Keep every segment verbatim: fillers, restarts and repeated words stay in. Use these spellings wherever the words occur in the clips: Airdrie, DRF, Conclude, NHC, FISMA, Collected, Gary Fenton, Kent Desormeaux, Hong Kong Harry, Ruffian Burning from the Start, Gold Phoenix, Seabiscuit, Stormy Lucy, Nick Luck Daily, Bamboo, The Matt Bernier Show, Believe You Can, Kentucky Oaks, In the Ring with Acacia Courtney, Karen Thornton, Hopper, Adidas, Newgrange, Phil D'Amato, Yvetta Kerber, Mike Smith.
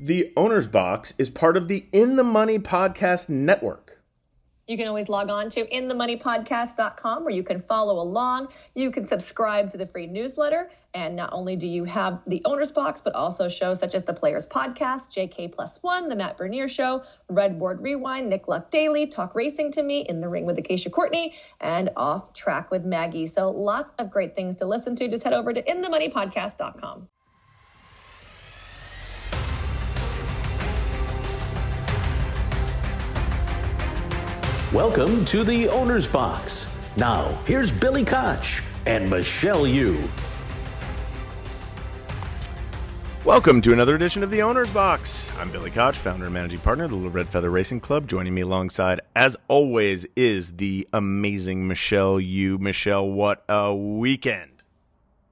The Owner's Box is part of the In The Money Podcast Network. You can always log on to In The Money Podcast dot com where you can follow along. You can subscribe to the free newsletter. And not only do you have The Owner's Box, but also shows such as The Players Podcast, J K Plus One, The Matt Bernier Show, Redboard Rewind, Nick Luck Daily, Talk Racing to Me, In the Ring with Acacia Courtney, and Off Track with Maggie. So lots of great things to listen to. Just head over to In The Money Podcast dot com. Welcome to The Owner's Box. Now, here's Billy Koch and Michelle Yu. Welcome to another edition of The Owner's Box. I'm Billy Koch, founder and managing partner of the Little Red Feather Racing Club. Joining me alongside, as always, is the amazing Michelle Yu. Michelle, what a weekend.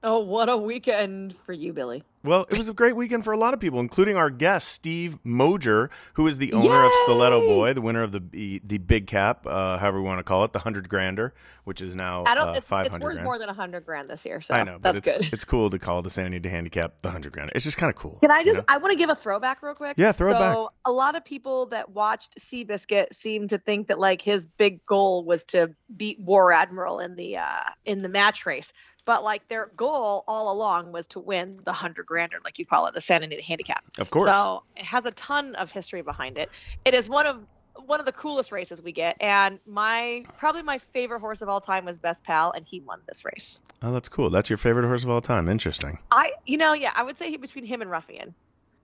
Oh, what a weekend for you, Billy. Well, it was a great weekend for a lot of people, including our guest, Steve Moger, who is the owner Yay! Of Stiletto Boy, the winner of the the big cap, uh, however we want to call it, the hundred grander, which is now I don't, uh, it's, five hundred it's worth grand. More than one hundred grand this year, so I know, that's but it's, good. It's cool to call the Santa Anita Handicap the hundred grander. It's just kind of cool. Can I just, you know? I want to give a throwback real quick. Yeah, throwback. So a lot of people that watched Seabiscuit seemed to think that like his big goal was to beat War Admiral in the uh, in the match race. But like their goal all along was to win the hundred grander, like you call it, the Santa Anita Handicap. Of course. So it has a ton of history behind it. It is one of one of the coolest races we get, and my probably my favorite horse of all time was Best Pal, and he won this race. Oh, that's cool. That's your favorite horse of all time. Interesting. I, you know, yeah, I would say between him and Ruffian.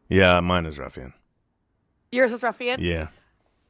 Yeah, mine is Ruffian. Yours was Ruffian? Yeah.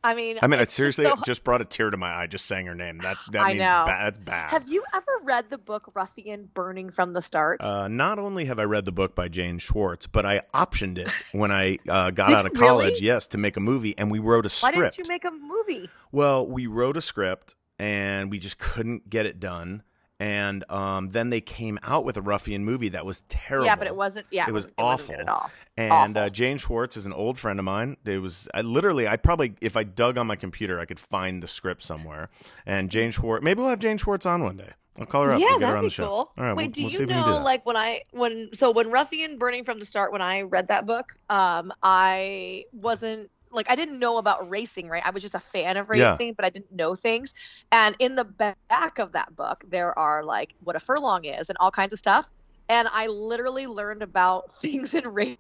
I mean, I mean, I seriously just, so... just brought a tear to my eye just saying her name. That that I means ba- that's bad. Have you ever read the book Ruffian Burning from the Start? Uh, not only have I read the book by Jane Schwartz, but I optioned it when I uh, got out of college, really? Yes, to make a movie, and we wrote a script. Why didn't you make a movie? Well, we wrote a script, and we just couldn't get it done. And um, then they came out with a Ruffian movie that was terrible. Yeah, but it wasn't. Yeah, it was it awful. Wasn't good at all. And awful. Uh, Jane Schwartz is an old friend of mine. It was I literally, I probably, if I dug on my computer, I could find the script somewhere. And Jane Schwartz, maybe we'll have Jane Schwartz on one day. I'll call her up. Yeah, and get that'd her on be the cool. Show. All right, wait, we'll, do we'll you know, do like when I when so when Ruffian Burning from the Start, when I read that book, um, I wasn't. Like, I didn't know about racing, right? I was just a fan of racing, yeah. But I didn't know things. And in the back of that book, there are, like, what a furlong is and all kinds of stuff. And I literally learned about things in racing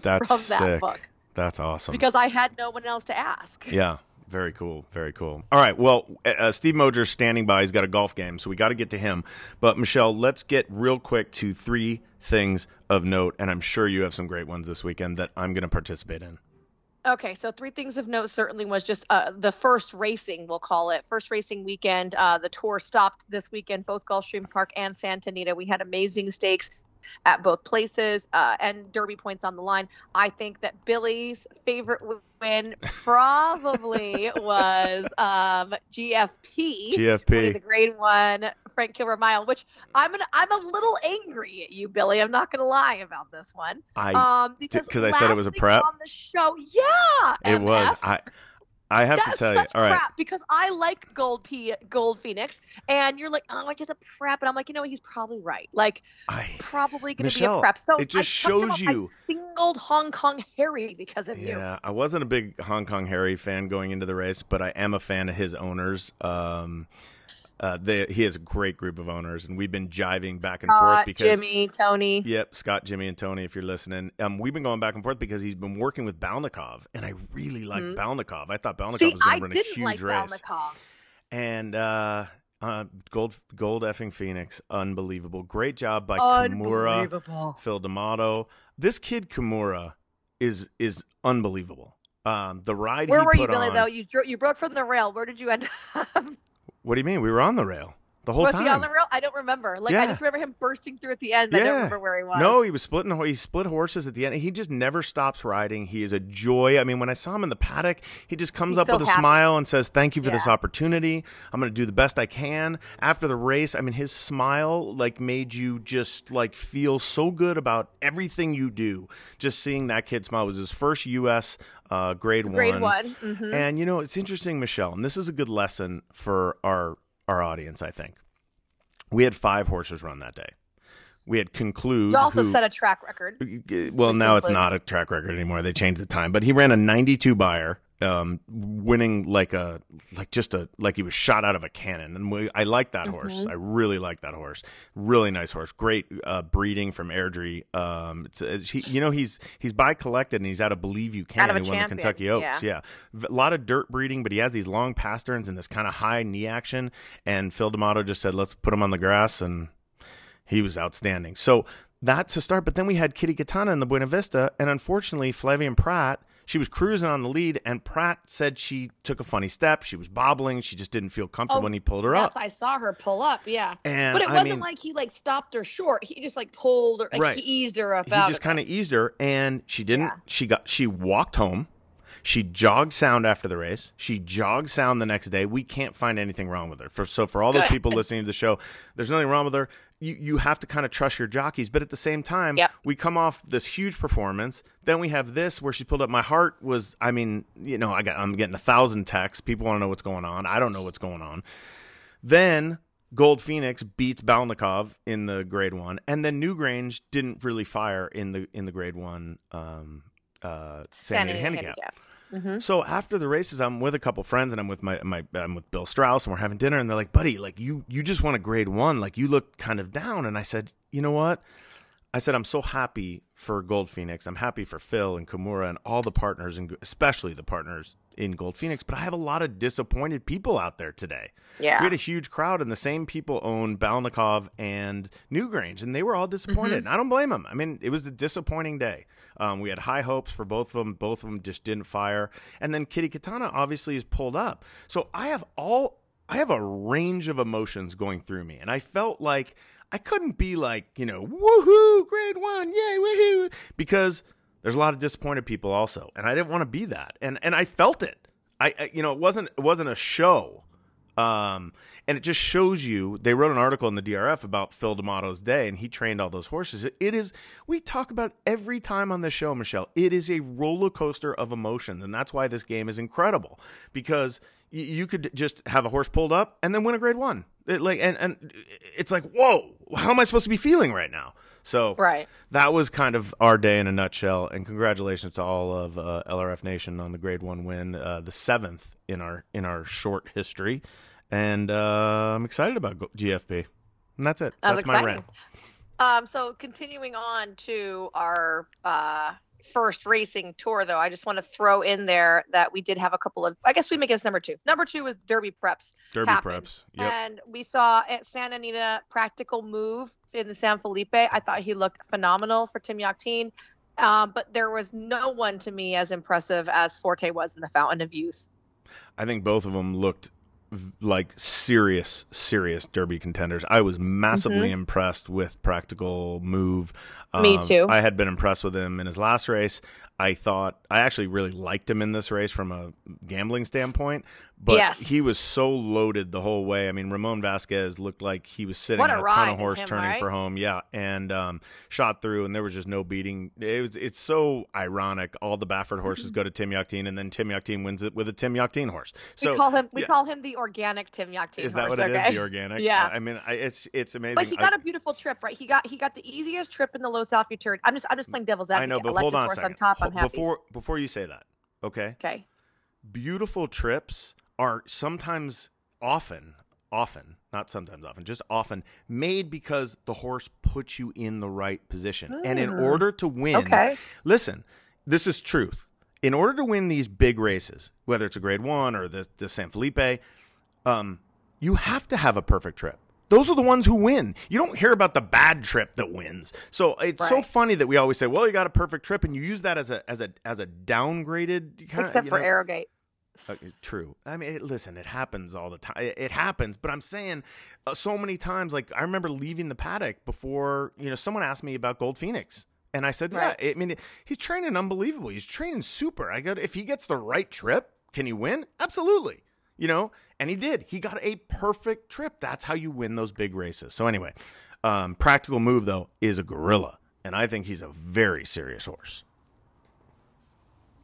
That's from sick. That book. That's awesome. Because I had no one else to ask. Yeah. Very cool. Very cool. All right. Well, uh, Steve Moger's standing by. He's got a golf game, so we got to get to him. But, Michelle, let's get real quick to three things of note. And I'm sure you have some great ones this weekend that I'm going to participate in. Okay, so three things of note certainly was just uh, the first racing, we'll call it, first racing weekend. Uh, the tour stopped this weekend, both Gulfstream Park and Santa Anita. We had amazing stakes at both places uh, and derby points on the line. I think that Billy's favorite win probably was um, G F P. G F P. The grade one Frank Kilmer mile, which I'm an, I'm a little angry at you, Billy. I'm not going to lie about this one. I um, because d- I said it was a prep on the show. Yeah, it M F. Was. I I have that to tell you. All right, because I like Gold P Gold Phoenix, and you're like, oh, I just a prep, and I'm like, you know, he's probably right. Like, I, probably going to be a prep. So it just I shows you. I singled Hong Kong Harry because of yeah, you. Yeah, I wasn't a big Hong Kong Harry fan going into the race, but I am a fan of his owners. Um, Uh, they, he has a great group of owners, and we've been jiving back and Scott, forth because Jimmy, Tony. Yep, Scott, Jimmy, and Tony. If you're listening, um, we've been going back and forth because he's been working with Balnikov, and I really liked mm-hmm. Balnikov. I thought Balnikov See, was going to run a huge like race. Balnikov. And uh, uh, Gold, Gold effing Phoenix, unbelievable! Great job by Kimura, Phil D'Amato. This kid Kimura is is unbelievable. Um, the ride. Where he were put you, Billy? On, though you drew, you broke from the rail. Where did you end up? What do you mean? We were on the rail the whole was time. Was he on the rail? I don't remember. Like yeah. I just remember him bursting through at the end. But yeah. I don't remember where he was. No, he was splitting. He split horses at the end. He just never stops riding. He is a joy. I mean, when I saw him in the paddock, he just comes He's up so with happy. A smile and says, "Thank you for yeah. this opportunity. I'm going to do the best I can." After the race, I mean, his smile like made you just like feel so good about everything you do. Just seeing that kid smile. It was his first U S Uh, grade one. Grade one. Mm-hmm. And, you know, it's interesting, Michelle, and this is a good lesson for our, our audience, I think. We had five horses run that day. We had Conclude. You also who, set a track record. Well, now Conclude. It's not a track record anymore. They changed the time. But he ran a ninety-two buyer, um, winning like a like just a like he was shot out of a cannon. And we, I like that mm-hmm. horse. I really like that horse. Really nice horse. Great uh, breeding from Airdrie. Um, it's, it's, he, you know, he's he's by collected and he's out of Believe You Can. Out of a he won champion. The Kentucky Oaks. Yeah. yeah, a lot of dirt breeding, but he has these long pasterns and this kind of high knee action. And Phil D'Amato just said, let's put him on the grass and. He was outstanding. So that's a start. But then we had Kitty Katana in the Buena Vista. And unfortunately, Flavian Pratt, she was cruising on the lead. And Pratt said she took a funny step. She was bobbling. She just didn't feel comfortable oh, when he pulled her up. I saw her pull up. Yeah. And but it I wasn't mean, like he like stopped her short. He just like pulled her. Like right. He eased her up. He out just kind of eased her. And she didn't. Yeah. She got. She walked home. She jogged sound after the race. She jogged sound the next day. We can't find anything wrong with her. For, so for all those people listening to the show, there's nothing wrong with her. You you have to kind of trust your jockeys. But at the same time, yep. we come off this huge performance. Then we have this where she pulled up. My heart was, I mean, you know, I got, I'm getting a thousand texts. People want to know what's going on. I don't know what's going on. Then Gold Phoenix beats Balnikov in the grade one. And then Newgrange didn't really fire in the in the grade one um, uh, San Anita Handicap. handicap. Mm-hmm. So after the races, I'm with a couple friends, and I'm with my, my I'm with Bill Strauss, and we're having dinner, and they're like, "Buddy, like you you just won a grade one, like you look kind of down." And I said, "You know what?" I said, "I'm so happy for Gold Phoenix. I'm happy for Phil and Kimura and all the partners, and especially the partners in Gold Phoenix. But I have a lot of disappointed people out there today. Yeah, we had a huge crowd, and the same people own Balnikov and Newgrange, and they were all disappointed. Mm-hmm. And I don't blame them. I mean, it was a disappointing day. Um, we had high hopes for both of them. Both of them just didn't fire. And then Kitty Katana obviously is pulled up. So I have all I have a range of emotions going through me, and I felt like I couldn't be like, you know, woohoo, grade one, yay, woohoo, because there's a lot of disappointed people also, and I didn't want to be that, and and I felt it. I, I you know, it wasn't it wasn't a show, um, and it just shows you. They wrote an article in the D R F about Phil D'Amato's day, and he trained all those horses. It, it is we talk about every time on this show, Michelle. It is a roller coaster of emotions, and that's why this game is incredible, because y- you could just have a horse pulled up and then win a grade one. It like and, and it's like, whoa, how am I supposed to be feeling right now? So right. that was kind of our day in a nutshell. And congratulations to all of uh, L R F Nation on the grade one win, uh, the seventh in our in our short history. And uh, I'm excited about G F P. And that's it. That that's my rant. Um, so continuing on to our uh, first racing tour, though, I just want to throw in there that we did have a couple of, I guess we make it as number two. Number two was Derby Preps. Derby happened. Preps. Yep. And we saw at Santa Anita Practical Move in the San Felipe. I thought he looked phenomenal for Tim Yakteen. Um, but there was no one to me as impressive as Forte was in the Fountain of Youth. I think both of them looked like serious, serious Derby contenders. I was massively mm-hmm. impressed with Practical Move. Um, Me too. I had been impressed with him in his last race. I thought I actually really liked him in this race from a gambling standpoint, but yes. he was so loaded the whole way. I mean, Ramon Vasquez looked like he was sitting on a, a ton of horse him, turning right? for home. Yeah. And um, shot through, and there was just no beating. It was, it's so ironic. All the Baffert horses mm-hmm. go to Tim Yakteen, and then Tim Yakteen wins it with a Tim Yakteen horse. So we call him, we yeah. call him the organic Tim Yakteen. Is that horse, what it okay? is? The organic. Yeah. I mean, I, it's, it's amazing. But he got I, a beautiful trip, right? He got, he got the easiest trip in the Low South Future. I'm just, I'm just playing devil's advocate. I know, but I hold on a second. On top, I'm happy. Before, before you say that. Okay. Okay. Beautiful trips are sometimes often, often, not sometimes often, just often made because the horse puts you in the right position. Mm. And in order to win, okay. listen, this is truth. In order to win these big races, whether it's a grade one or the, the San Felipe, um, you have to have a perfect trip. Those are the ones who win. You don't hear about the bad trip that wins. So it's right. so funny that we always say, well, you got a perfect trip, and you use that as a as a as a downgraded kind of except you for know, Arrowgate. Uh, true. I mean, it, listen, it happens all the time. It, it happens, but I'm saying uh, so many times, like I remember leaving the paddock before, you know, someone asked me about Gold Phoenix. And I said, right. yeah, I mean, he's training unbelievable. He's training super. I got if he gets the right trip, can he win? Absolutely. You know, and he did. He got a perfect trip. That's how you win those big races. So anyway, um, Practical Move, though, is a gorilla. And I think he's a very serious horse.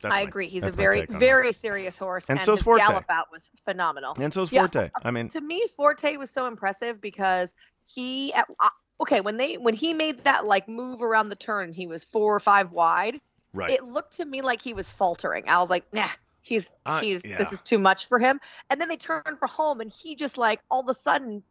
That's I my, agree. He's a very, very that. serious horse. And, and so his Forte. Gallop out was phenomenal. And so is Forte. Yeah, I mean, to me, Forte was so impressive because he, at, okay, when they when he made that like move around the turn, he was four or five wide. Right. It looked to me like he was faltering. I was like, nah, he's uh, he's yeah. this is too much for him. And then they turned for home, and he just like all of a sudden,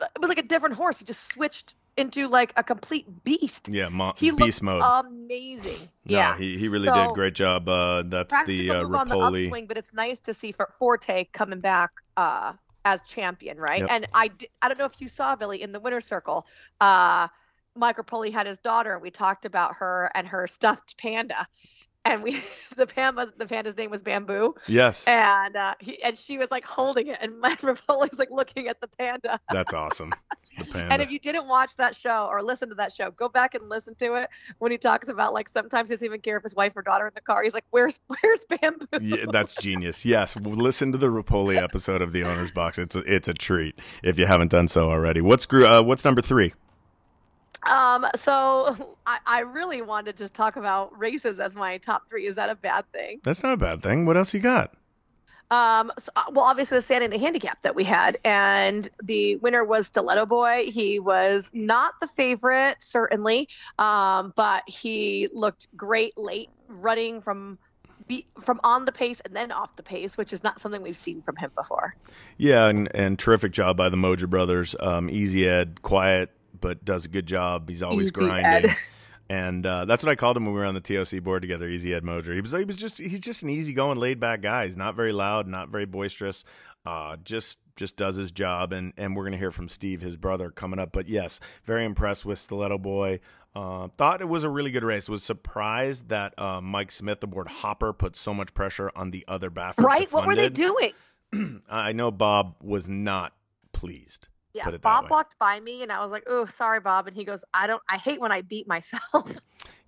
it was like a different horse. He just switched into like a complete beast. Yeah, mo- he beast mode. Amazing. No, yeah, he he really so, did great job. Uh, that's the uh, Ripoli. On the upswing, but it's nice to see Forte coming back. Uh, as champion, right? Yep. And I, did, I don't know if you saw, Billy, in the winner's circle, uh, Mike Ripoli had his daughter, and we talked about her and her stuffed panda. And we, the panda, the panda's name was Bamboo. Yes. And uh, he, and she was like holding it, and Mike Ripoli's like looking at the panda. That's awesome. The panda. And if you didn't watch that show or listen to that show, go back and listen to it when he talks about like sometimes he doesn't even care if his wife or daughter in the car. He's like, where's where's Bamboo? Yeah, that's genius. Yes, listen to the Ripoli episode of The Owner's Box. It's a, it's a treat if you haven't done so already. What's uh, what's number three? Um, so I, I really wanted to just talk about races as my top three. Is that a bad thing? That's not a bad thing. What else you got? Um, so, well, obviously the Santa Anita Handicap that we had, and the winner was Stiletto Boy. He was not the favorite, certainly, um, but he looked great late, running from be, from on the pace and then off the pace, which is not something we've seen from him before. Yeah, and, and terrific job by the Moger brothers. Um, easy Ed, quiet, but does a good job. He's always easy grinding. Ed. And uh, that's what I called him when we were on the T O C board together, Easy Ed Moger. He was, he was just he's just an easygoing, laid back guy. He's not very loud, not very boisterous. Uh, just just does his job. And and we're gonna hear from Steve, his brother, coming up. But yes, very impressed with Stiletto Boy. Uh, thought it was a really good race. Was surprised that uh, Mike Smith aboard Hopper put so much pressure on the other Baffert. Right? Defunded. What were they doing? I know Bob was not pleased. Yeah, Bob walked by me, and I was like, "Oh, sorry, Bob." And he goes, "I don't. I hate when I beat myself."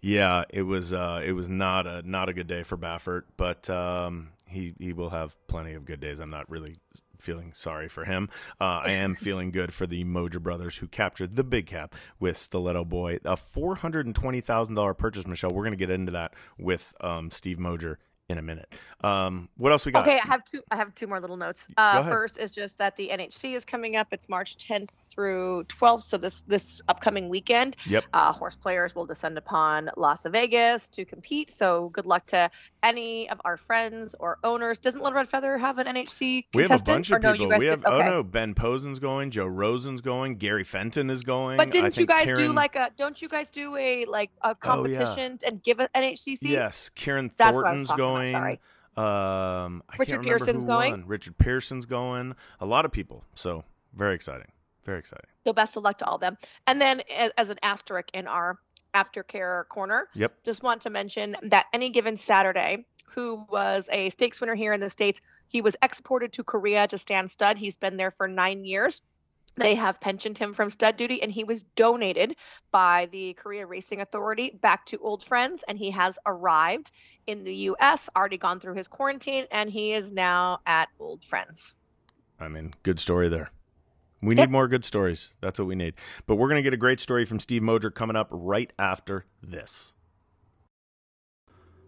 Yeah, it was. Uh, it was not a not a good day for Baffert, but um, he he will have plenty of good days. I'm not really feeling sorry for him. Uh, I am feeling good for the Moger brothers, who captured the big cap with Stiletto Boy, a four hundred and twenty thousand dollar purchase. Michelle, we're going to get into that with um, Steve Moger in a minute. Um, what else we got? Okay, I have two. I have two more little notes. Uh, first is just that the N H C is coming up. It's March tenth through twelfth, so this this upcoming weekend. Yep. Uh, horse players will descend upon Las Vegas to compete. So good luck to any of our friends or owners. Doesn't Little Red Feather have an N H C contestant? We have a bunch of or people. No, you we have, okay. Oh no, Ben Posen's going, Joe Rosen's going, Gary Fenton is going. But didn't I you guys Karen... do like a? Don't you guys do a like a competition oh, yeah. and give an N H C? Yes, Karen Thornton's going. Going, Sorry. Um, I Richard can't Pearson's who going. Won. Richard Pearson's going. A lot of people. So very exciting. Very exciting. So best of luck to all of them. And then as an asterisk in our aftercare corner, yep. Just want to mention that Any Given Saturday, who was a stakes winner here in the States, he was exported to Korea to stand stud. He's been there for nine years. They have pensioned him from stud duty, and he was donated by the Korea Racing Authority back to old friends, and he has arrived in the U S, already gone through his quarantine, and he is now at old friends. I mean, good story there. We yep. need more good stories. That's what we need. But we're going to get a great story from Steve Moger coming up right after this.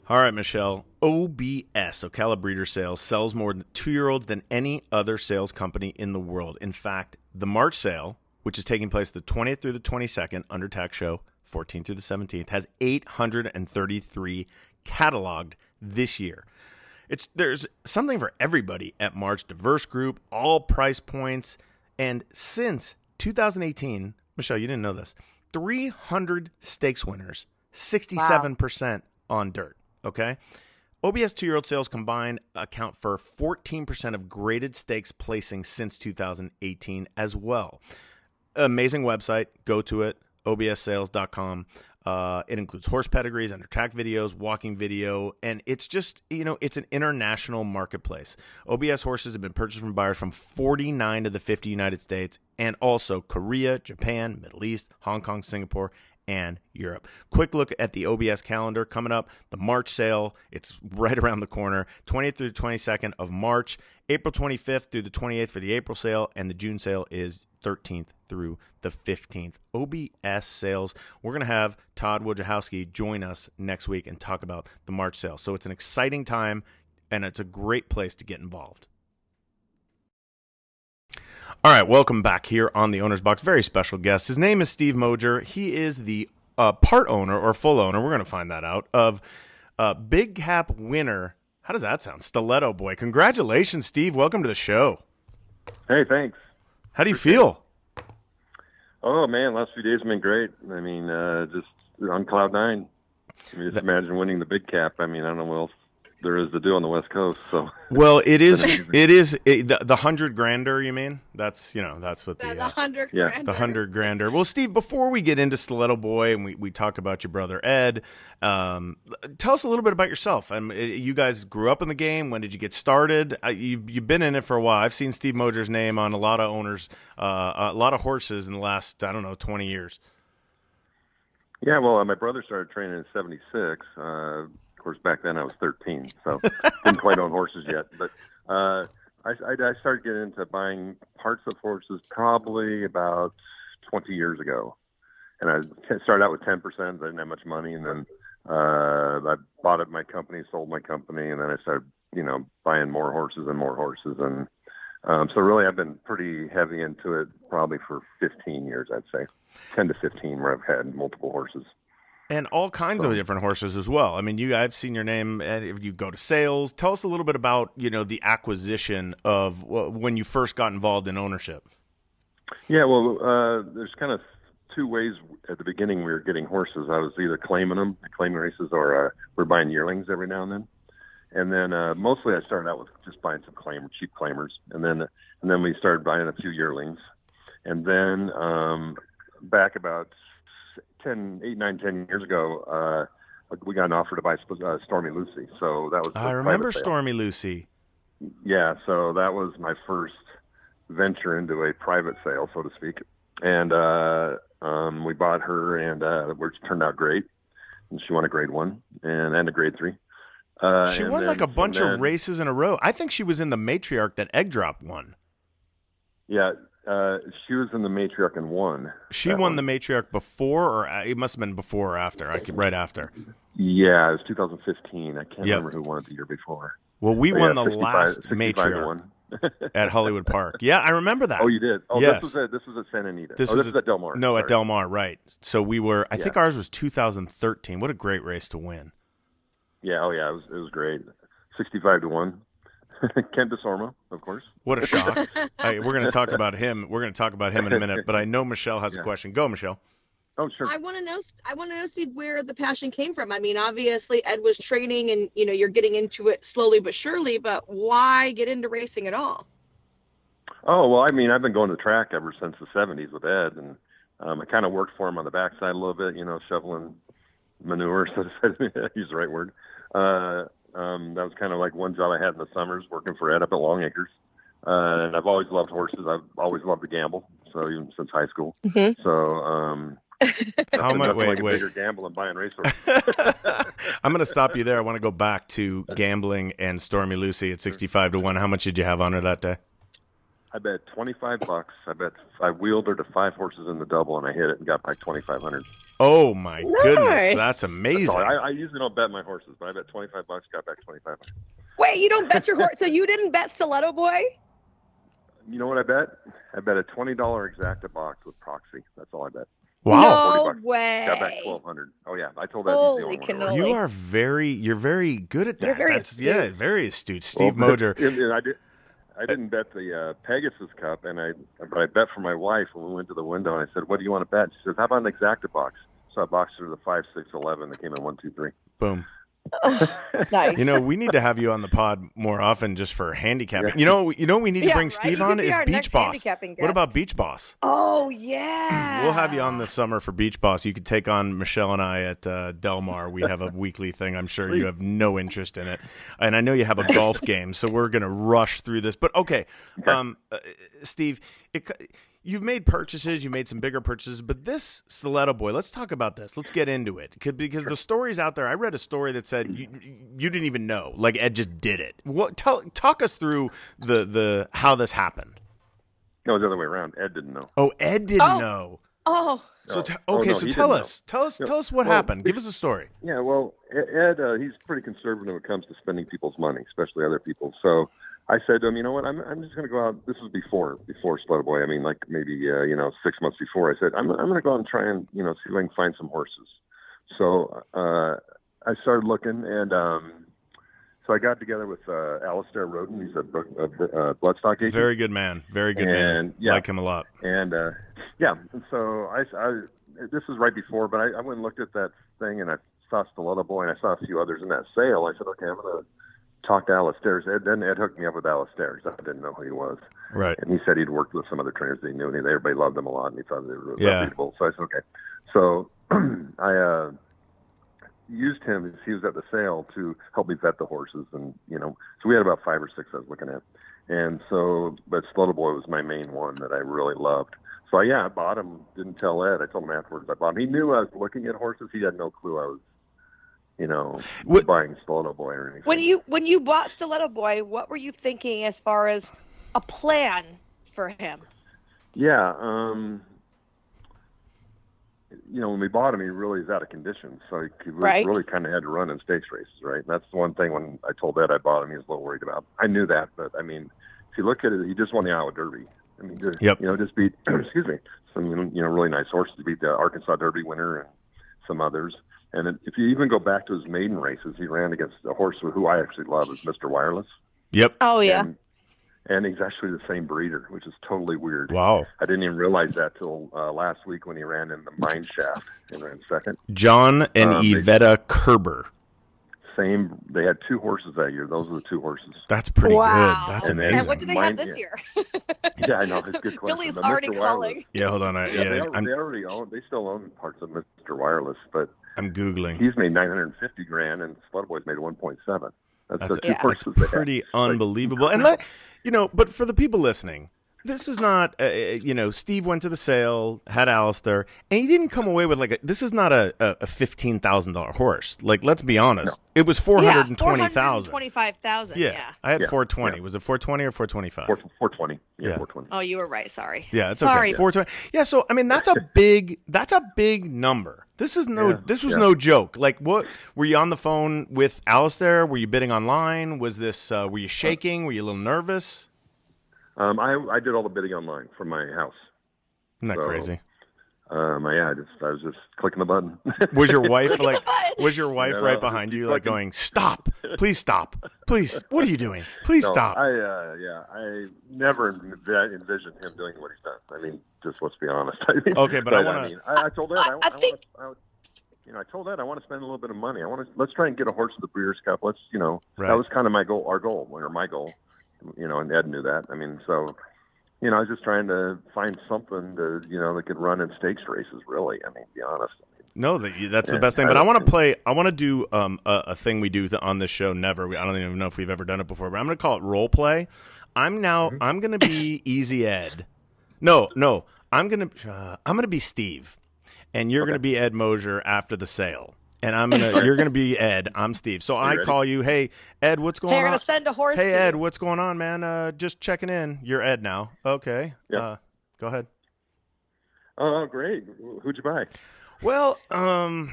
All right, Michelle, O B S, Ocala Breeder Sales, sells more two-year-olds than any other sales company in the world. In fact, the March sale, which is taking place the twentieth through the twenty-second, Under Tax Show, fourteenth through the seventeenth, has eight hundred thirty-three cataloged this year. It's There's something for everybody at March, diverse group, all price points, and since two thousand eighteen, Michelle, you didn't know this, three hundred stakes winners, sixty-seven percent wow. on dirt. Okay, O B S two-year-old sales combined account for fourteen percent of graded stakes placing since two thousand eighteen as well. Amazing website. Go to it, O B S sales dot com. Uh, it includes horse pedigrees, under track videos, walking video, and it's just, you know, it's an international marketplace. O B S horses have been purchased from buyers from forty-nine of the fifty United States, and also Korea, Japan, Middle East, Hong Kong, Singapore, and Europe. Quick look at the O B S calendar coming up. The March sale, it's right around the corner, twentieth through the twenty-second of March, April twenty-fifth through the twenty-eighth for the April sale, and the June sale is thirteenth through the fifteenth. O B S sales. We're going to have Todd Wojciechowski join us next week and talk about the March sale. So it's an exciting time, and it's a great place to get involved. All right, welcome back here on The Owner's Box. Very special guest. His name is Steve Moger. He is the uh, part owner or full owner, we're going to find that out, of uh, Big Cap winner. How does that sound? Stiletto Boy. Congratulations, Steve. Welcome to the show. Hey, thanks. How do you Appreciate feel? It. Oh, man, last few days have been great. I mean, uh, just on cloud nine. I mean, just imagine winning the Big Cap. I mean, I don't know what else there is to do on the West Coast. So well, it is. It is it, the, the hundred grander. You mean that's you know that's what the, the uh, hundred yeah. grander. the hundred grander. Well, Steve, before we get into Stiletto Boy and we, we talk about your brother Ed, um, tell us a little bit about yourself. I mean, you guys grew up in the game. When did you get started? Uh, you you've been in it for a while. I've seen Steve Moger's name on a lot of owners, uh, a lot of horses in the last I don't know twenty years. Yeah, well, uh, my brother started training in seventy-six. Uh, Of course, back then I was thirteen, so didn't quite own horses yet. But uh, I, I, I started getting into buying parts of horses probably about twenty years ago. And I started out with ten percent. I didn't have much money. And then uh, I bought up my company, sold my company, and then I started, you know, buying more horses and more horses. And um, so really I've been pretty heavy into it probably for fifteen years, I'd say, ten to fifteen, where I've had multiple horses. And all kinds of different horses as well. I mean, you I've seen your name, and you go to sales. Tell us a little bit about, you know, the acquisition of when you first got involved in ownership. Yeah, well, uh, there's kind of two ways at the beginning we were getting horses. I was either claiming them, claiming races, or uh, we're buying yearlings every now and then. And then uh, mostly I started out with just buying some claim, cheap claimers. And then and then we started buying a few yearlings. And then um, back about... Ten, eight, nine, ten years ago, uh, we got an offer to buy uh, Stormy Lucy. So that was. I remember Stormy Lucy. Yeah, so that was my first venture into a private sale, so to speak. And uh, um, we bought her, and uh, which turned out great. And she won a grade one and, and a grade three. Uh, she won then, like a bunch then, of races in a row. I think she was in the Matriarch that Egg Drop won. Yeah. Uh, she was in the Matriarch and won. She won one. The Matriarch before, or it must have been before or after. I could, right after. Yeah, it was two thousand fifteen. I can't yep. remember who won it the year before. Well, we but won yeah, the last Matriarch at Hollywood Park. Yeah, I remember that. Oh, you did? Oh, yes. this, was at, this was at Santa Anita. This, oh, this a, was at Del Mar. No, Sorry. At Del Mar, right. So we were, I yeah. think ours was two thousand thirteen. What a great race to win. Yeah, oh yeah, it was, it was great. sixty-five to one. Kent Desormeaux, of course. What a shock! Right, we're going to talk about him. We're going to talk about him in a minute. But I know Michelle has yeah. a question. Go, Michelle. Oh, sure. I want to know. I want to know, Steve, where the passion came from. I mean, obviously, Ed was training, and you know, you're getting into it slowly but surely. But why get into racing at all? Oh well, I mean, I've been going to the track ever since the seventies with Ed, and um, I kind of worked for him on the backside a little bit, you know, shoveling manure. So to use the right word. Uh, Um, that was kind of like one job I had in the summers, working for Ed up at Long Acres. Uh, and I've always loved horses. I've always loved to gamble. So even since high school. Mm-hmm. So, um, how much? Wait, like wait. Bigger gamble and buying racehorses. I'm going to stop you there. I want to go back to gambling and Stormy Lucy at sixty-five to one. How much did you have on her that day? I bet twenty-five bucks. I bet I wheeled her to five horses in the double, and I hit it and got back twenty-five hundred. Oh, my nice. Goodness. That's amazing. That's I, I usually don't bet my horses, but I bet twenty-five bucks, got back twenty-five hundred. Wait, you don't bet your horse? So you didn't bet Stiletto Boy? You know what I bet? I bet a twenty dollars exacta box with proxy. That's all I bet. Wow. No way. Got back twelve hundred. Oh, yeah. I told that. Holy cannoli. You are very, you're very good at that. You're very That's, astute. Yeah, very astute. Steve well, Moger. And, and I did. I didn't bet the uh, Pegasus Cup, and I but I bet for my wife when we went to the window, and I said, what do you want to bet? She said, how about an exacta box? So I boxed her to the five, six, eleven that came in one, two, three. Boom. Oh, nice. You know, we need to have you on the pod more often just for handicapping. Yeah. You know, you know, we need yeah, to bring right? Steve on is Beach Boss. What about Beach Boss? Oh, yeah. We'll have you on this summer for Beach Boss. You could take on Michelle and I at uh, Del Mar. We have a weekly thing. I'm sure you have no interest in it. And I know you have a golf game, so we're going to rush through this. But, okay, um, uh, Steve, it, you've made purchases. You've made some bigger purchases. But this Stiletto Boy, let's talk about this. Let's get into it. Because sure. the story's out there. I read a story that said you, you didn't even know. Like, Ed just did it. What? Tell, talk us through the, the how this happened. No, it was the other way around. Ed didn't know. Oh, Ed didn't oh. know. Oh. So t- okay, oh, no, so tell us, tell us. Tell us Tell us what well, happened. Give us a story. Yeah, well, Ed, uh, he's pretty conservative when it comes to spending people's money, especially other people's. So I said to him, you know what, I'm I'm just going to go out. This was before before Stiletto Boy. I mean, like maybe uh, you know six months before. I said, I'm I'm going to go out and try and you know see if I can find some horses. So uh, I started looking, and um, so I got together with uh, Alistair Roden. He's a, a, a bloodstock agent. Very good man. Very good and, man. Yeah, like him a lot. And uh, yeah, and so I, I this was right before, but I, I went and looked at that thing, and I saw Stiletto Boy, and I saw a few others in that sale. I said, okay, I'm going to talked to Alistair's. Ed, then Ed hooked me up with Alistair's. I didn't know who he was. Right. And he said he'd worked with some other trainers that he knew, and everybody loved them a lot, and he thought they were yeah. unbeatable. So I said, okay. So I uh, used him, he was at the sale, to help me vet the horses. And, you know, so we had about five or six I was looking at. And so, but Stiletto Boy was my main one that I really loved. So, yeah, I bought him. Didn't tell Ed. I told him afterwards I bought him. He knew I was looking at horses. He had no clue I was you know, what, buying Stiletto Boy or anything. When you when you bought Stiletto Boy, what were you thinking as far as a plan for him? Yeah, um, you know, when we bought him, he really is out of condition, so he, he right. really kind of had to run in stakes races, right? And that's the one thing when I told Ed I bought him, he was a little worried about. I knew that, but I mean, if you look at it, he just won the Iowa Derby. I mean, just, yep. you know, just beat excuse me, some you know really nice horses. He beat the Arkansas Derby winner and some others. And if you even go back to his maiden races, he ran against a horse who I actually love, is Mister Wireless. Yep. Oh, yeah. And, and he's actually the same breeder, which is totally weird. Wow. I didn't even realize that till uh, last week when he ran in the Mine Shaft and ran second. John and um, Yvetta Kerber. Same. They had two horses that year. Those are the two horses. That's pretty wow. good. That's and amazing. And what do they Mine, have this year? yeah, I know. It's a good question. Billy's already calling. Yeah, hold on. I, yeah, yeah, they, already, they already own. They still own parts of Mister Wireless, but I'm googling. He's made nine hundred and fifty grand, and Stiletto Boy's made one point seven. That's, that's, two yeah. that's pretty unbelievable. And that, you know, but for the people listening, this is not, uh, you know, Steve went to the sale, had Alistair, and he didn't come away with like a, this is not a, a fifteen thousand dollar horse. Like, let's be honest, no. it was four hundred and twenty thousand, twenty five thousand. Yeah. yeah, I had yeah. four twenty. Yeah. Was it four twenty or four twenty five? Four twenty. Yeah, yeah. four twenty. Oh, you were right. Sorry. Yeah, it's Sorry. okay. Four twenty. Yeah. So I mean, that's a big. That's a big number. This is no. Yeah, this was yeah. no joke. Like, what were you on the phone with Alistair? Were you bidding online? Was this? Uh, were you shaking? Were you a little nervous? Um, I I did all the bidding online from my house. Isn't that so, crazy? Um, yeah, I just I was just clicking the button. Was your wife like? Was your wife yeah, right behind you, clicking. like going, "Stop! Please stop! Please! What are you doing? Please no, stop!" I uh, yeah, I never env- envisioned him doing what he's done. I mean. Just let's be honest. I mean, okay, but, but I want to. I, mean, I, I told that. I, I, I, I think. Wanna, I, you know, I told that I want to spend a little bit of money. I want to. Let's try and get a horse to the Breeders' Cup. Let's. You know, right. that was kind of my goal. Our goal, or my goal. You know, and Ed knew that. I mean, so. You know, I was just trying to find something to. You know, that could run in stakes races. Really, I mean, to be honest. No, that's the best thing. But I want to play. I want to do um, a, a thing we do on this show. Never. I don't even know if we've ever done it before. But I'm going to call it role play. I'm now. Mm-hmm. I'm going to be Easy Ed. No, no. I'm gonna uh, I'm gonna be Steve, and you're okay. gonna be Ed Moger after the sale, and I'm gonna you're gonna be Ed. I'm Steve. So I ready? call you. Hey, Ed, what's going hey, on? They're gonna send a horse. Hey, Ed, what's going on, man? Uh, just checking in. You're Ed now. Okay. Yeah. Uh, go ahead. Oh, great. Who'd you buy? Well, um,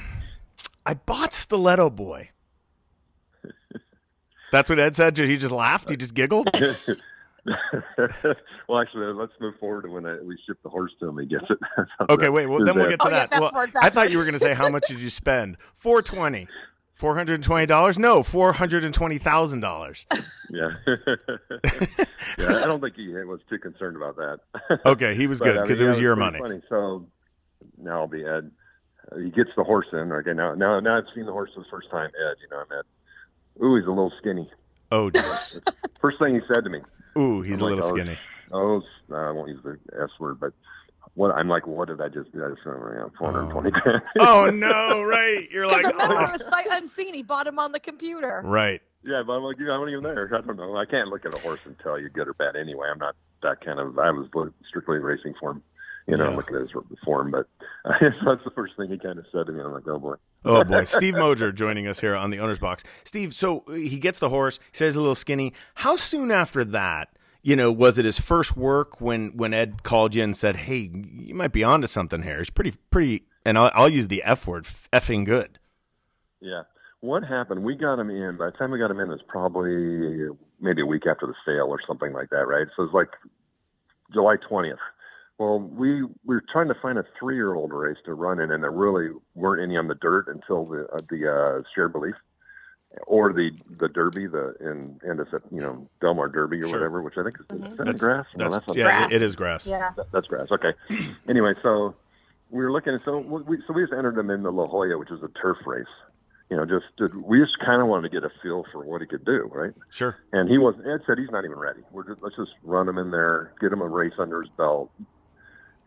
I bought Stiletto Boy. That's what Ed said. He just laughed. He just giggled. Well, actually, let's move forward to when I, we ship the horse to him. He gets it. Okay, wait. Well, then we'll get to oh, that. Yeah, well, hard, I thought you were going to say how much did you spend? Four twenty, four hundred and twenty dollars? No, four hundred and twenty thousand dollars. Yeah. yeah. I don't think he was too concerned about that. Okay, he was but, good because I mean, it was yeah, your it was money. Funny. So now I'll be Ed. Uh, he gets the horse in. Okay, now, now, now I've seen the horse for the first time. Ed, you know, I'm Ed. Ooh, he's a little skinny. Oh, dear. First thing he said to me. Ooh, he's I'm a little like, skinny. Oh, uh, I won't use the S word, but what I'm like, what did I just do? I just went around four hundred twenty grand. Oh, no, right. You're like, remember, oh. it was sight unseen. He bought him on the computer. Right. Yeah, but I'm like, I wasn't even there. I don't know. I can't look at a horse and tell you good or bad anyway. I'm not that kind of, I was strictly racing for him. You know, yeah. looking at his form, but uh, that's the first thing he kind of said to me. I'm like, oh, boy. Oh, boy. Steve Moger joining us here on the Owner's Box. Steve, so he gets the horse. He says he's a little skinny. How soon after that, you know, was it his first work when, when Ed called you and said, hey, you might be onto something here? He's pretty, pretty, and I'll, I'll use the F word, effing good. Yeah. what happened, we got him in, by the time we got him in, it was probably maybe a week after the sale or something like that, right? So it was like July twentieth. Well, we, we were trying to find a three-year-old race to run in, and there really weren't any on the dirt until the uh, the uh, Shared Belief or the, the Derby, the in and it's at, you know, Del Mar Derby or sure. whatever, which I think is, mm-hmm. is that that's, grass. That's, no, that's not yeah, grass. It is grass. Yeah, that, that's grass. Okay. Anyway, so we were looking, so we so we just entered him in the La Jolla, which is a turf race. You know, just did, we just kind of wanted to get a feel for what he could do, right? Sure. And he wasn't. Ed said he's not even ready. We're just, let's just run him in there, get him a race under his belt.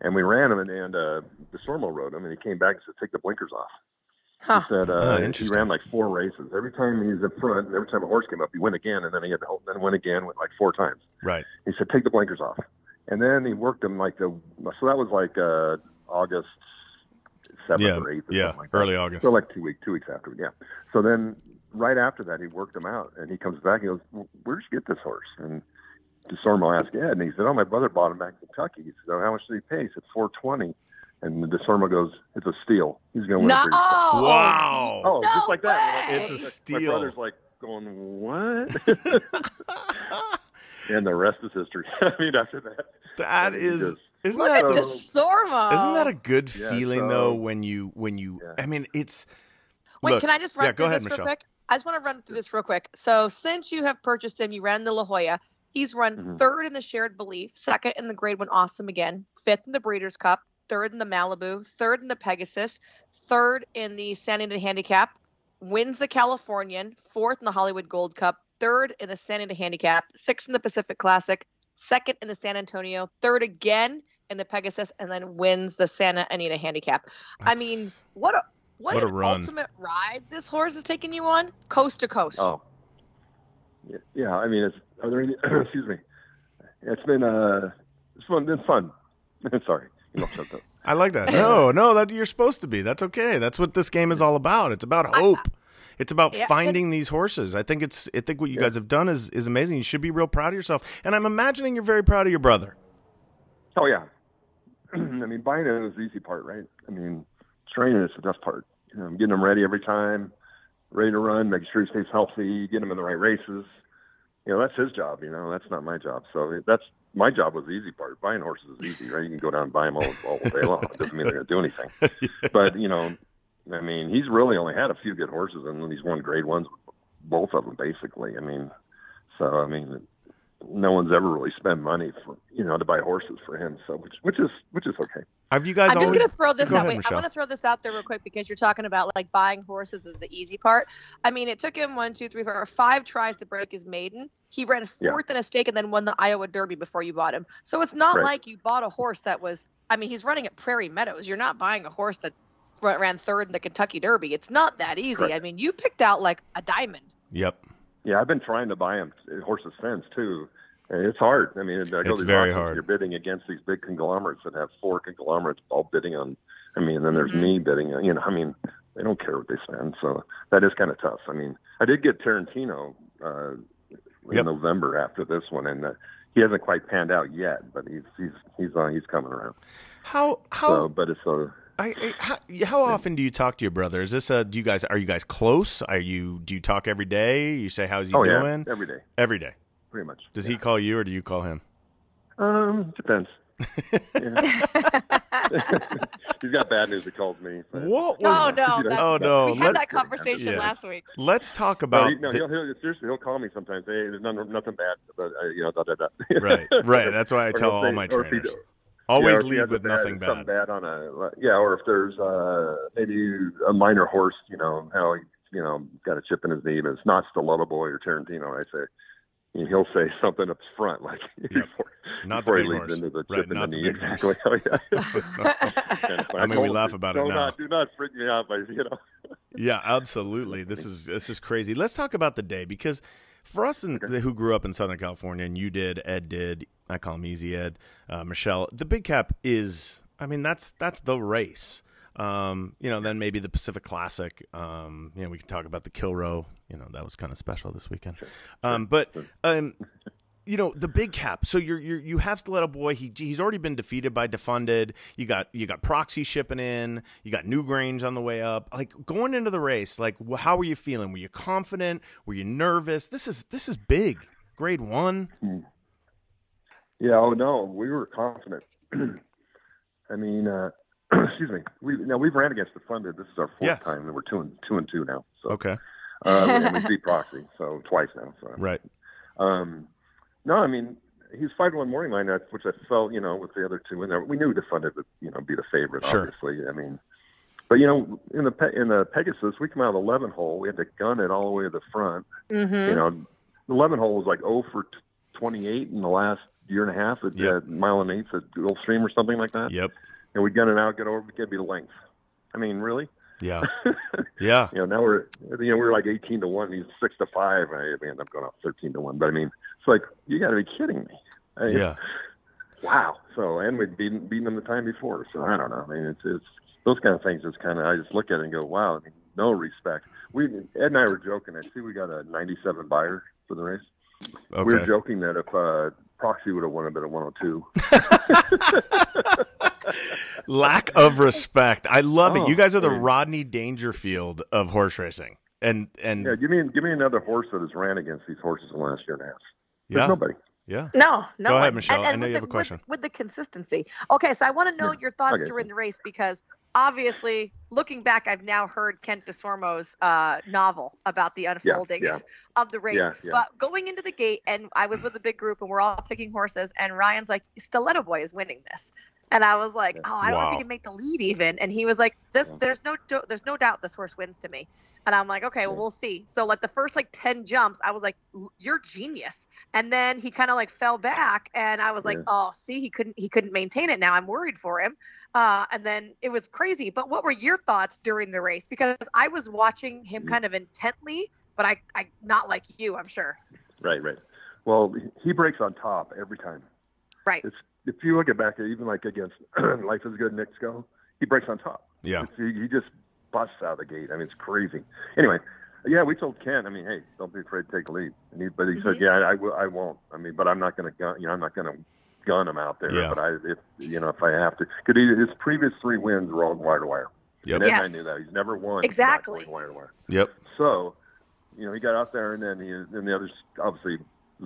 And we ran him, and, and uh, Desormeaux rode him, and he came back and said, "Take the blinkers off." Huh. He said uh, oh, he ran like four races. Every time he's in front, and every time a horse came up, he went again, and then he had to, then went again, went like four times. Right. He said, "Take the blinkers off," and then he worked him like the. So that was like uh, August. seventh yeah, or eighth or yeah, something like that. Early August. So like two weeks, two weeks after, yeah. So then right after that, he worked him out, and he comes back, he goes, well, where'd you get this horse? And Desormeaux asked Ed, and he said, oh, my brother bought him back in Kentucky. He said, oh, how much did he pay? He said, four twenty. And Desormeaux goes, it's a steal. He's going to win no! it. Wow. Oh, no just like that. Like, it's a steal. My brother's like going, what? And the rest is history. I mean, after that. That is... Just, Isn't Look that at Desormeaux. Isn't that a good yeah, feeling so, though when you when you yeah. I mean it's Wait, look, can I just run yeah, through go ahead, this Michelle. real quick? I just want to run through this real quick. So since you have purchased him, you ran the La Jolla. He's run mm-hmm. third in the Shared Belief, second in the Grade One Awesome again, fifth in the Breeders' Cup, third in the Malibu, third in the Pegasus, third in the Santa Anita Handicap, wins the Californian, fourth in the Hollywood Gold Cup, third in the Santa Anita Handicap, sixth in the Pacific Classic, second in the San Antonio, third again in the Pegasus, and then wins the Santa Anita Handicap. That's, I mean, what a what, what an a run. ultimate ride this horse is taking you on, coast to coast. Oh, yeah. yeah I mean, it's are there any? excuse me. It's been uh, it's fun. Been fun. Sorry, you don't shut up. I like that. No, no, that you're supposed to be. That's okay. That's what this game is all about. It's about hope. I, It's about yeah. finding these horses. I think it's. I think what you yeah. guys have done is, is amazing. You should be real proud of yourself. And I'm imagining you're very proud of your brother. Oh, yeah. I mean, buying it is the easy part, right? I mean, training is the tough part. You know, I'm getting him ready every time, ready to run, making sure he stays healthy, getting him in the right races. You know, that's his job. You know, that's not my job. So that's my job was the easy part. Buying horses is easy, right? You can go down and buy them all, all day long. It doesn't mean they're going to do anything. yeah. But, you know, I mean, he's really only had a few good horses, and he's won grade ones, both of them, basically. I mean, so, I mean, no one's ever really spent money for, you know, to buy horses for him, so, which, which is, which is okay. Have you guys I'm always... just going to throw this Go out. Ahead, Wait, Michelle. I want to throw this out there real quick, because you're talking about, like, buying horses is the easy part. I mean, it took him one, two, three, four, five tries to break his maiden. He ran fourth yeah. in a stake and then won the Iowa Derby before you bought him. So it's not right. like you bought a horse that was, I mean, he's running at Prairie Meadows. You're not buying a horse that ran third in the Kentucky Derby. It's not that easy. Correct. I mean, you picked out like a diamond. Yep. Yeah, I've been trying to buy him horses since too. And it's hard. I mean, I go it's very hard. You're bidding against these big conglomerates that have four conglomerates all bidding on. I mean, and then there's mm-hmm. me bidding. You know, I mean, they don't care what they spend. So that is kind of tough. I mean, I did get Tarantino uh, in yep. November after this one, and uh, he hasn't quite panned out yet, but he's he's he's on. Uh, he's coming around. How how? So, but it's a. I, I, how, how often do you talk to your brother? Is this a, do you guys, are you guys close? Are you, do you talk every day? You say, how's he oh, doing? Yeah. Every day. Every day. Pretty much. Does yeah. he call you or do you call him? Um, depends. He's got bad news. He calls me. But, what was oh, no. You know, oh, no. We had let's, that conversation yeah. last week. Let's talk about. No, he, no the, he'll, he'll, seriously, he'll call me sometimes. Hey, there's none, nothing bad. But, uh, you know, da, da, da. Right, right. That's why I tell all say, my trainers. Always yeah, leave with bad, nothing bad. bad on a, yeah, or if there's uh, maybe a minor horse, you know, how he, you know, got a chip in his knee, but it's not Stiletto Boy or Tarantino, I say. And he'll say something up front, like yep. before, not before the he leads horse. into the right, chip in the, the knee. Exactly. Oh, yeah. I mean, we laugh about it now. Not, do not freak me out, by you know. Yeah, absolutely. This is this is crazy. Let's talk about the day, because for us in, okay. who grew up in Southern California, and you did, Ed did, I call him Easy Ed, uh, Michelle, the Big Cap is, I mean, that's that's the race. Um, you know, then maybe the Pacific Classic. Um, you know, we can talk about the Kilrow. You know, that was kind of special this weekend. Um, but um, you know, the big cap. So you're, you're you have Stiletto Boy. He he's already been defeated by Defunded. You got you got Proxy shipping in. You got Newgrange on the way up. Like going into the race, like how were you feeling? Were you confident? Were you nervous? This is this is big. Grade one. Yeah. Oh no, we were confident. I mean, uh, excuse me. We now we've ran against Defunded. This is our fourth yes. time, and we're two and two and two now. So. Okay. Uh, and we beat Proxy, so twice now. So. Right. Um. No, I mean, he's five to one morning line, which I felt, you know, with the other two in there. We knew Defunded would, you know, be the favorite, sure. obviously. I mean, but, you know, in the pe- in the Pegasus, we come out of the eleven hole. We had to gun it all the way to the front. Mm-hmm. You know, the eleven hole was like oh for twenty-eight in the last year and a half at, yep. at mile and eighth at Gulfstream or something like that. Yep. And we gun it out, get over, we could be the length. I mean, really? Yeah. Yeah. You know, now we're, you know, we're like eighteen to one. He's six to five. And I end up going up thirteen to one. But, I mean, like, you got to be kidding me. I mean, yeah. Wow. So, and we'd beaten, beaten them the time before. So, I don't know. I mean, it's, it's those kind of things. It's kind of, I just look at it and go, wow, I mean, no respect. We, Ed and I were joking. I see we got a ninety-seven buyer for the race. Okay. We were joking that if uh, Proxy would have won, a bit of one oh two. Lack of respect. I love oh, it. You guys are the man. Rodney Dangerfield of horse racing. And, and yeah, give me, give me another horse that has ran against these horses in the last year and a half. There's yeah. nobody. Yeah. No, no. Go ahead, Michelle. And, and I know you the, have a question. With, with the consistency. Okay, so I want to know yeah. your thoughts okay. during the race because obviously, looking back, I've now heard Kent Desormeaux's uh, novel about the unfolding yeah, yeah. of the race. Yeah, yeah. But going into the gate, and I was with a big group, and we're all picking horses, and Ryan's like, Stiletto Boy is winning this. And I was like, oh, I don't wow. know if he can make the lead even. And he was like, this, there's no, do- there's no doubt this horse wins to me. And I'm like, okay, well, we'll see. So like the first like ten jumps, I was like, you're genius. And then he kind of like fell back, and I was like, yeah. oh, see, he couldn't, he couldn't maintain it. Now I'm worried for him. Uh, and then it was crazy. But what were your thoughts during the race? Because I was watching him kind of intently, but I, I not like you, I'm sure. Right, right. Well, he breaks on top every time. Right. It's, if you look at back, even like against Life is Good, Nick's Go, he breaks on top. Yeah. He, he just busts out of the gate. I mean, it's crazy. Anyway, yeah, we told Ken, I mean, hey, don't be afraid to take a lead. And he, but he mm-hmm. said, yeah, I, I, I won't. I mean, but I'm not going to gun, you know, I'm not going to gun him out there. Yeah. But I, if, you know, if I have to, because his previous three wins were all wire to wire. Yep. And yes. I knew that. He's never won. Exactly. Wire to wire. Yep. So, you know, he got out there, and then he, and the others obviously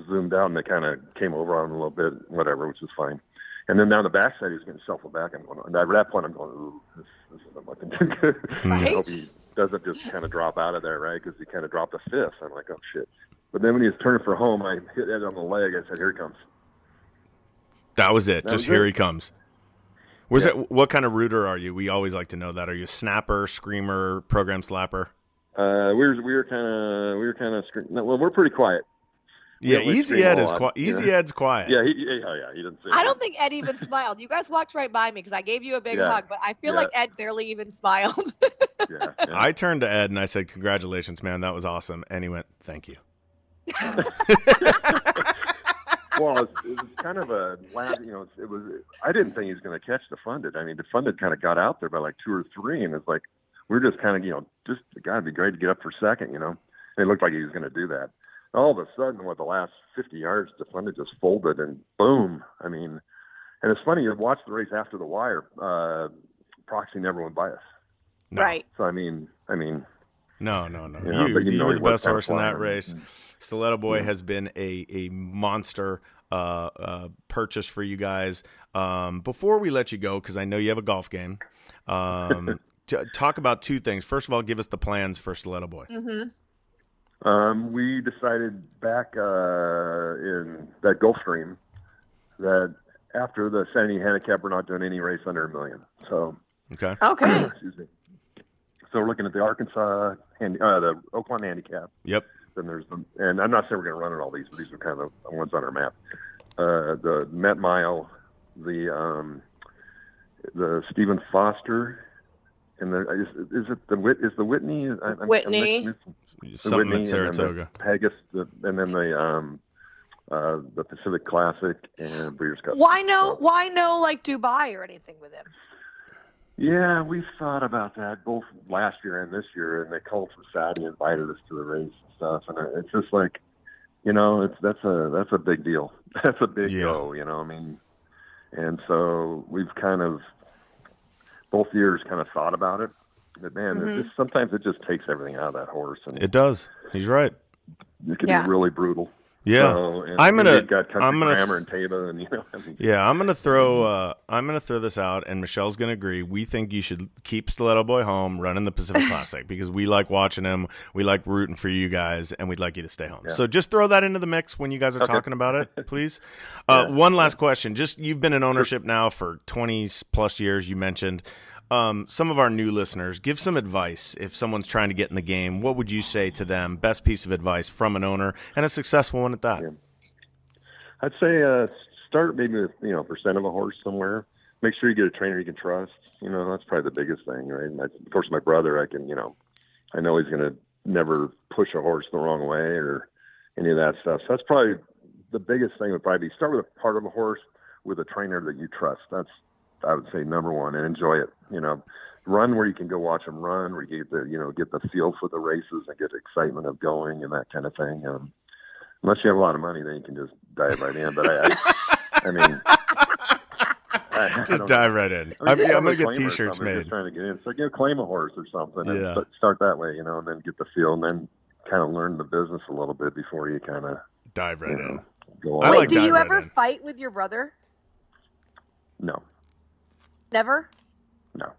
zoomed out, and they kind of came over on him a little bit, whatever, which is fine. And then down the backside, he was getting shuffled back. I'm going, and at that point, I'm going, ooh, this, this isn't looking too good. Right. I hope he doesn't just kind of drop out of there, right? Because he kind of dropped a fifth. I'm like, oh, shit. But then when he was turning for home, I hit Ed on the leg. I said, here he comes. That was it. That just was here it. He comes. Was yeah. it, what kind of rooter are you? We always like to know that. Are you a snapper, screamer, program slapper? Uh, we were we were kind of we were kind of scre- no, well, we're pretty quiet. Yeah, yeah, Easy Ed is quiet. Easy yeah. Ed's quiet. Yeah, he, he, oh yeah, he didn't say I that. Don't think Ed even smiled. You guys walked right by me because I gave you a big yeah. hug, but I feel yeah. like Ed barely even smiled. yeah, yeah. I turned to Ed and I said, "Congratulations, man, that was awesome." And he went, "Thank you." Well, it was, it was kind of a, you know, it was. I didn't think he was going to catch Defunded. I mean, Defunded kind of got out there by like two or three, and it's like we we're just kind of, you know, just God, it'd be great to get up for second, you know. And it looked like he was going to do that. All of a sudden, with the last fifty yards, Defunded just folded, and boom. I mean, and it's funny, you watch the race after the wire, uh, Proxy never went by us. No. Right. So, I mean, I mean. No, no, no. You, you, know, you, you were the best horse in that race. Mm-hmm. Stiletto Boy yeah. has been a, a monster uh, uh, purchase for you guys. Um, before we let you go, because I know you have a golf game, um, t- talk about two things. First of all, give us the plans for Stiletto Boy. Mm-hmm. Um, we decided back uh, in that Gulfstream that after the Santa Anita Handicap, we're not doing any race under a million. So okay, okay. Excuse me. So we're looking at the Arkansas, handi- uh, the Oakland Handicap. Yep. Then there's the, and I'm not saying we're going to run at all these, but these are kind of the ones on our map. Uh, the Met Mile, the um, the Stephen Foster. And the, is, is it the Whit? Is the Whitney? I'm, Whitney. I'm the Something Whitney, Saratoga. And then the Pegasus, the, and then the um, uh, the Pacific Classic and Breeders' Cup. Why no? So, why no? Like Dubai or anything with him? Yeah, we've thought about that both last year and this year, and they called from Saudi, invited us to the race and stuff, and it's just like you know, it's, that's a, that's a big deal. That's a big yeah. go, you know I mean? And so we've kind of, both years kind of thought about it. But man, mm-hmm. it just, sometimes it just takes everything out of that horse. And it does. He's right. It can yeah. be really brutal. Yeah, so, and I'm gonna. Got I'm gonna. Grammar and Tava and, you know, I mean, yeah, I'm gonna throw. Uh, I'm gonna throw this out, and Michelle's gonna agree. We think you should keep Stiletto Boy home, running the Pacific Classic, because we like watching him. We like rooting for you guys, and we'd like you to stay home. Yeah. So just throw that into the mix when you guys are okay. talking about it, please. Uh, yeah. One last question. Just you've been in ownership now for twenty plus years. You mentioned. Um, some of our new listeners, give some advice if someone's trying to get in the game. What would you say to them? Best piece of advice from an owner, and a successful one at that. Yeah. I'd say uh, start maybe with you know percent of a horse somewhere. Make sure you get a trainer you can trust. You know that's probably the biggest thing, right? And I, of course, my brother, I can you know, I know he's gonna never push a horse the wrong way or any of that stuff. So that's probably the biggest thing would probably be start with a part of a horse with a trainer that you trust. That's I would say number one, and enjoy it, you know, run where you can go watch them run, where you get the, you know, get the feel for the races and get the excitement of going and that kind of thing. Um, unless you have a lot of money, then you can just dive right in. But I, I, I mean, I, just I dive right in. I mean, I'm, I'm going to get t-shirts made. Just trying to get in. So go claim a horse or something and yeah. start that way, you know, and then get the feel and then kind of learn the business a little bit before you kind of dive right you know, in. Go on. Wait, like do you ever right fight with your brother? No. Never? No,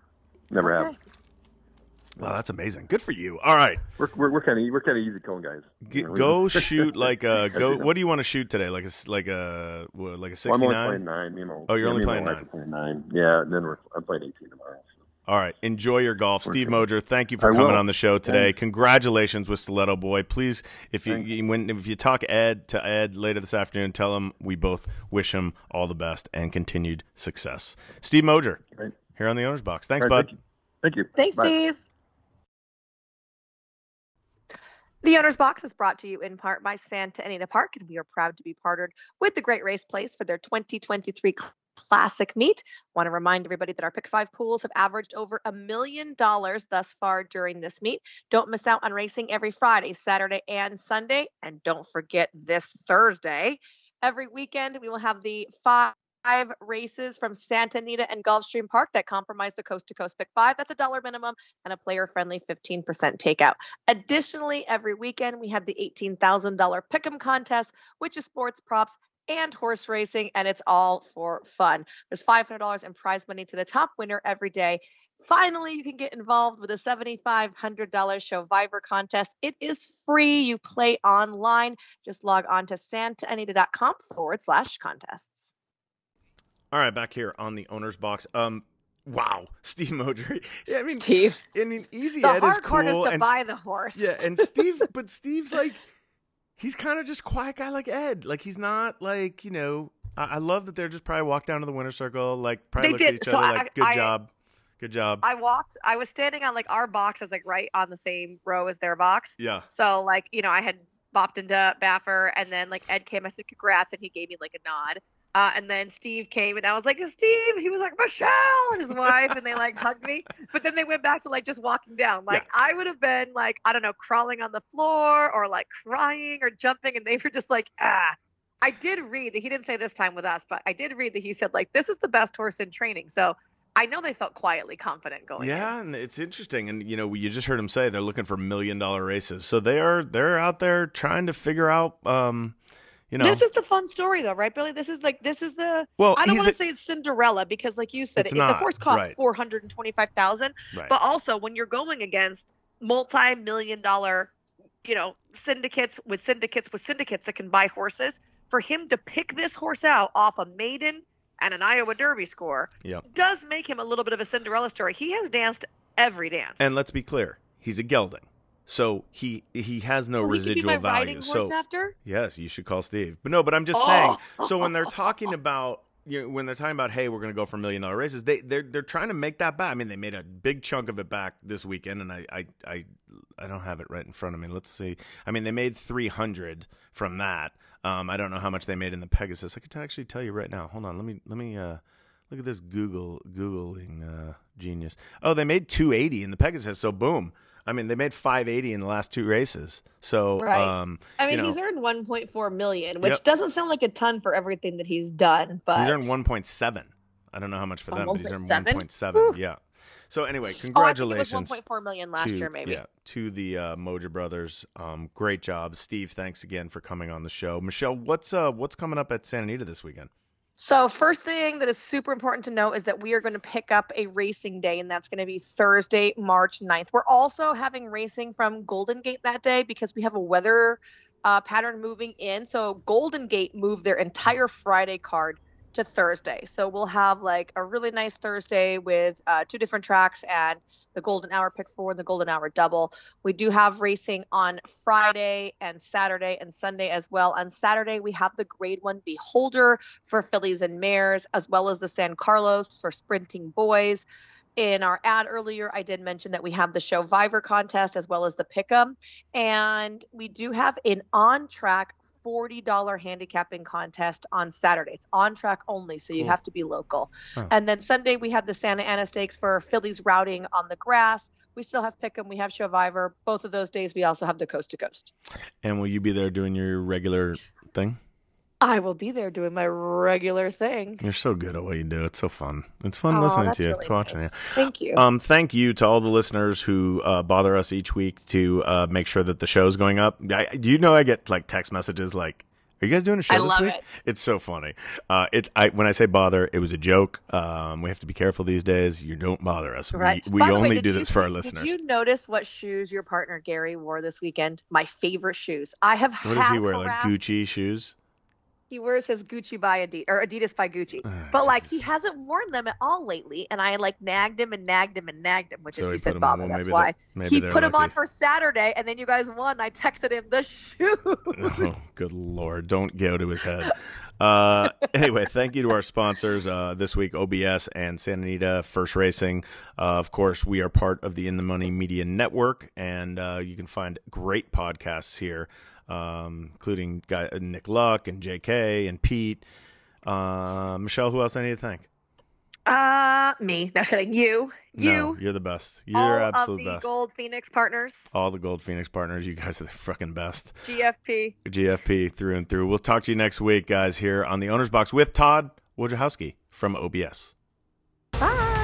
never okay. have. Well, that's amazing. Good for you. All right, we're we're, we're kind of we're kind of easy cone guys. Get, you know, go shoot like a go. What do you want to shoot today? Like a like a what, like a sixty-nine. Well, I'm only playing nine. You know, oh, you're yeah, only playing nine. playing nine. Yeah, and then we're I'm playing eighteen tomorrow. So. All right, enjoy your golf, Steve Moger. Thank you for coming on the show today. Thanks. Congratulations with Stiletto Boy. Please, if you, you when if you talk Ed to Ed later this afternoon, tell him we both wish him all the best and continued success. Steve Moger, right. here on the Owner's Box. Thanks, right, bud. Thank you. Thank you. Thanks, Bye. Steve. The Owner's Box is brought to you in part by Santa Anita Park, and we are proud to be partnered with the Great Race Place for their twenty twenty-three Classic meet. Want to remind everybody that our pick five pools have averaged over a million dollars thus far during this meet. Don't miss out on racing every Friday, Saturday, and Sunday. And don't forget this Thursday. Every weekend, we will have the five Five races from Santa Anita and Gulfstream Park that comprise the coast-to-coast pick five. That's a dollar minimum and a player-friendly fifteen percent takeout. Additionally, every weekend we have the eighteen thousand dollars Pick'em contest, which is sports props and horse racing, and it's all for fun. There's five hundred dollars in prize money to the top winner every day. Finally, you can get involved with a seven thousand five hundred dollars Showviver contest. It is free. You play online. Just log on to santaanita.com forward slash contests. All right, back here on the Owner's Box. Um, wow, Steve Moger. Yeah, I mean, Steve. I mean, Easy the Ed is cool. The hard part is to and, buy the horse. Yeah, and Steve, but Steve's like, he's kind of just quiet guy like Ed. Like he's not like you know. I, I love that they're just probably walked down to the winner's circle, like probably looked at each so other, I, like good I, job, good job. I walked. I was standing on like our box, is like right on the same row as their box. Yeah. So like you know, I had bopped into Baffert, and then like Ed came. I said congrats, and he gave me like a nod. Uh, and then Steve came, and I was like, Steve, he was like, Michelle, and his wife, and they, like, hugged me. But then they went back to, like, just walking down. Like, yeah. I would have been, like, I don't know, crawling on the floor or, like, crying or jumping, and they were just like, ah. I did read that he didn't say this time with us, but I did read that he said, like, this is the best horse in training. So I know they felt quietly confident going Yeah, in. And it's interesting. And, you know, you just heard him say they're looking for million-dollar races. So they are, they're out there trying to figure out um, – you know. This is the fun story, though, right, Billy? This is like this is the. Well, I don't want to say it's Cinderella because, like you said, it, not, the horse costs right. four hundred and twenty-five thousand. Right. But also, when you're going against multi-million-dollar, you know, syndicates with syndicates with syndicates that can buy horses, for him to pick this horse out off a maiden and an Iowa Derby score yep. does make him a little bit of a Cinderella story. He has danced every dance. And let's be clear, he's a gelding. So he he has no so residual value. So after? Yes, you should call Steve. But no, but I'm just oh. saying. So when they're talking about you know, when they're talking about hey, we're going to go for million dollar races, they they're they're trying to make that back. I mean, they made a big chunk of it back this weekend, and I I I, I don't have it right in front of me. Let's see. I mean, they made three hundred from that. Um, I don't know how much they made in the Pegasus. I could actually tell you right now. Hold on. Let me let me uh, look at this Google Googling uh, genius. Oh, they made two eighty in the Pegasus. So boom. I mean, they made five eighty in the last two races. So, right. um, I mean, you know, he's earned one point four million, which yep. doesn't sound like a ton for everything that he's done, but he's earned one point seven. I don't know how much for oh, them, but he's earned one point seven. Yeah. So anyway, congratulations. Oh, I think it was one point four million last to, year, maybe. Yeah, to the uh, Moger brothers. Um, great job, Steve. Thanks again for coming on the show. Michelle, what's uh, what's coming up at Santa Anita this weekend? So first thing that is super important to know is that we are going to pick up a racing day, and that's going to be Thursday, March ninth. We're also having racing from Golden Gate that day because we have a weather uh, pattern moving in. So Golden Gate moved their entire Friday card to Thursday. So we'll have like a really nice Thursday with uh, two different tracks and the Golden Hour Pick Four and the Golden Hour Double. We do have racing on Friday and Saturday and Sunday as well. On Saturday, we have the Grade One Beholder for fillies and mares, as well as the San Carlos for sprinting boys. In our ad earlier, I did mention that we have the Show Viver contest as well as the Pick'em, and we do have an on-track forty dollar handicapping contest on Saturday. It's on track only, so you cool. have to be local. Oh. And then Sunday, we have the Santa Ana Stakes for fillies routing on the grass. We still have Pick'em. We have Showviver. Both of those days, we also have the Coast to Coast. And will you be there doing your regular thing? I will be there doing my regular thing. You're so good at what you do. It's so fun. It's fun oh, listening to you. Really it's watching nice. you. Thank you. Um, thank you to all the listeners who uh, bother us each week to uh, make sure that the show's going up. I, you know, I get like text messages like, "Are you guys doing a show I this love week?" It. It's so funny. Uh, it. I, when I say bother, it was a joke. Um, we have to be careful these days. You don't bother us. Right. We, we only way, do you, this for our listeners. Did you notice what shoes your partner Gary wore this weekend? My favorite shoes. I have. What does he wear? Harassed- like Gucci shoes. He wears his Gucci by Adidas, or Adidas by Gucci. Uh, but, like, he hasn't worn them at all lately. And I, like, nagged him and nagged him and nagged him, which so is, you said, Bob, well, that's why. He put them on for Saturday, and then you guys won. I texted him the shoes. Oh, good Lord. Don't go to his head. Uh, anyway, thank you to our sponsors uh, this week, O B S and Santa Anita First Racing. Uh, of course, we are part of the In The Money Media Network, and uh, you can find great podcasts here. Um, including guy, Nick Luck and J K and Pete. Uh, Michelle, who else I need to thank? Uh, me. That's kidding. You. You. No, you're the best. You're all absolute of the best. Gold Phoenix partners. All the Gold Phoenix partners. You guys are the fucking best. G F P. G F P through and through. We'll talk to you next week, guys, here on The Owner's Box with Todd Wojciechowski from O B S. Bye.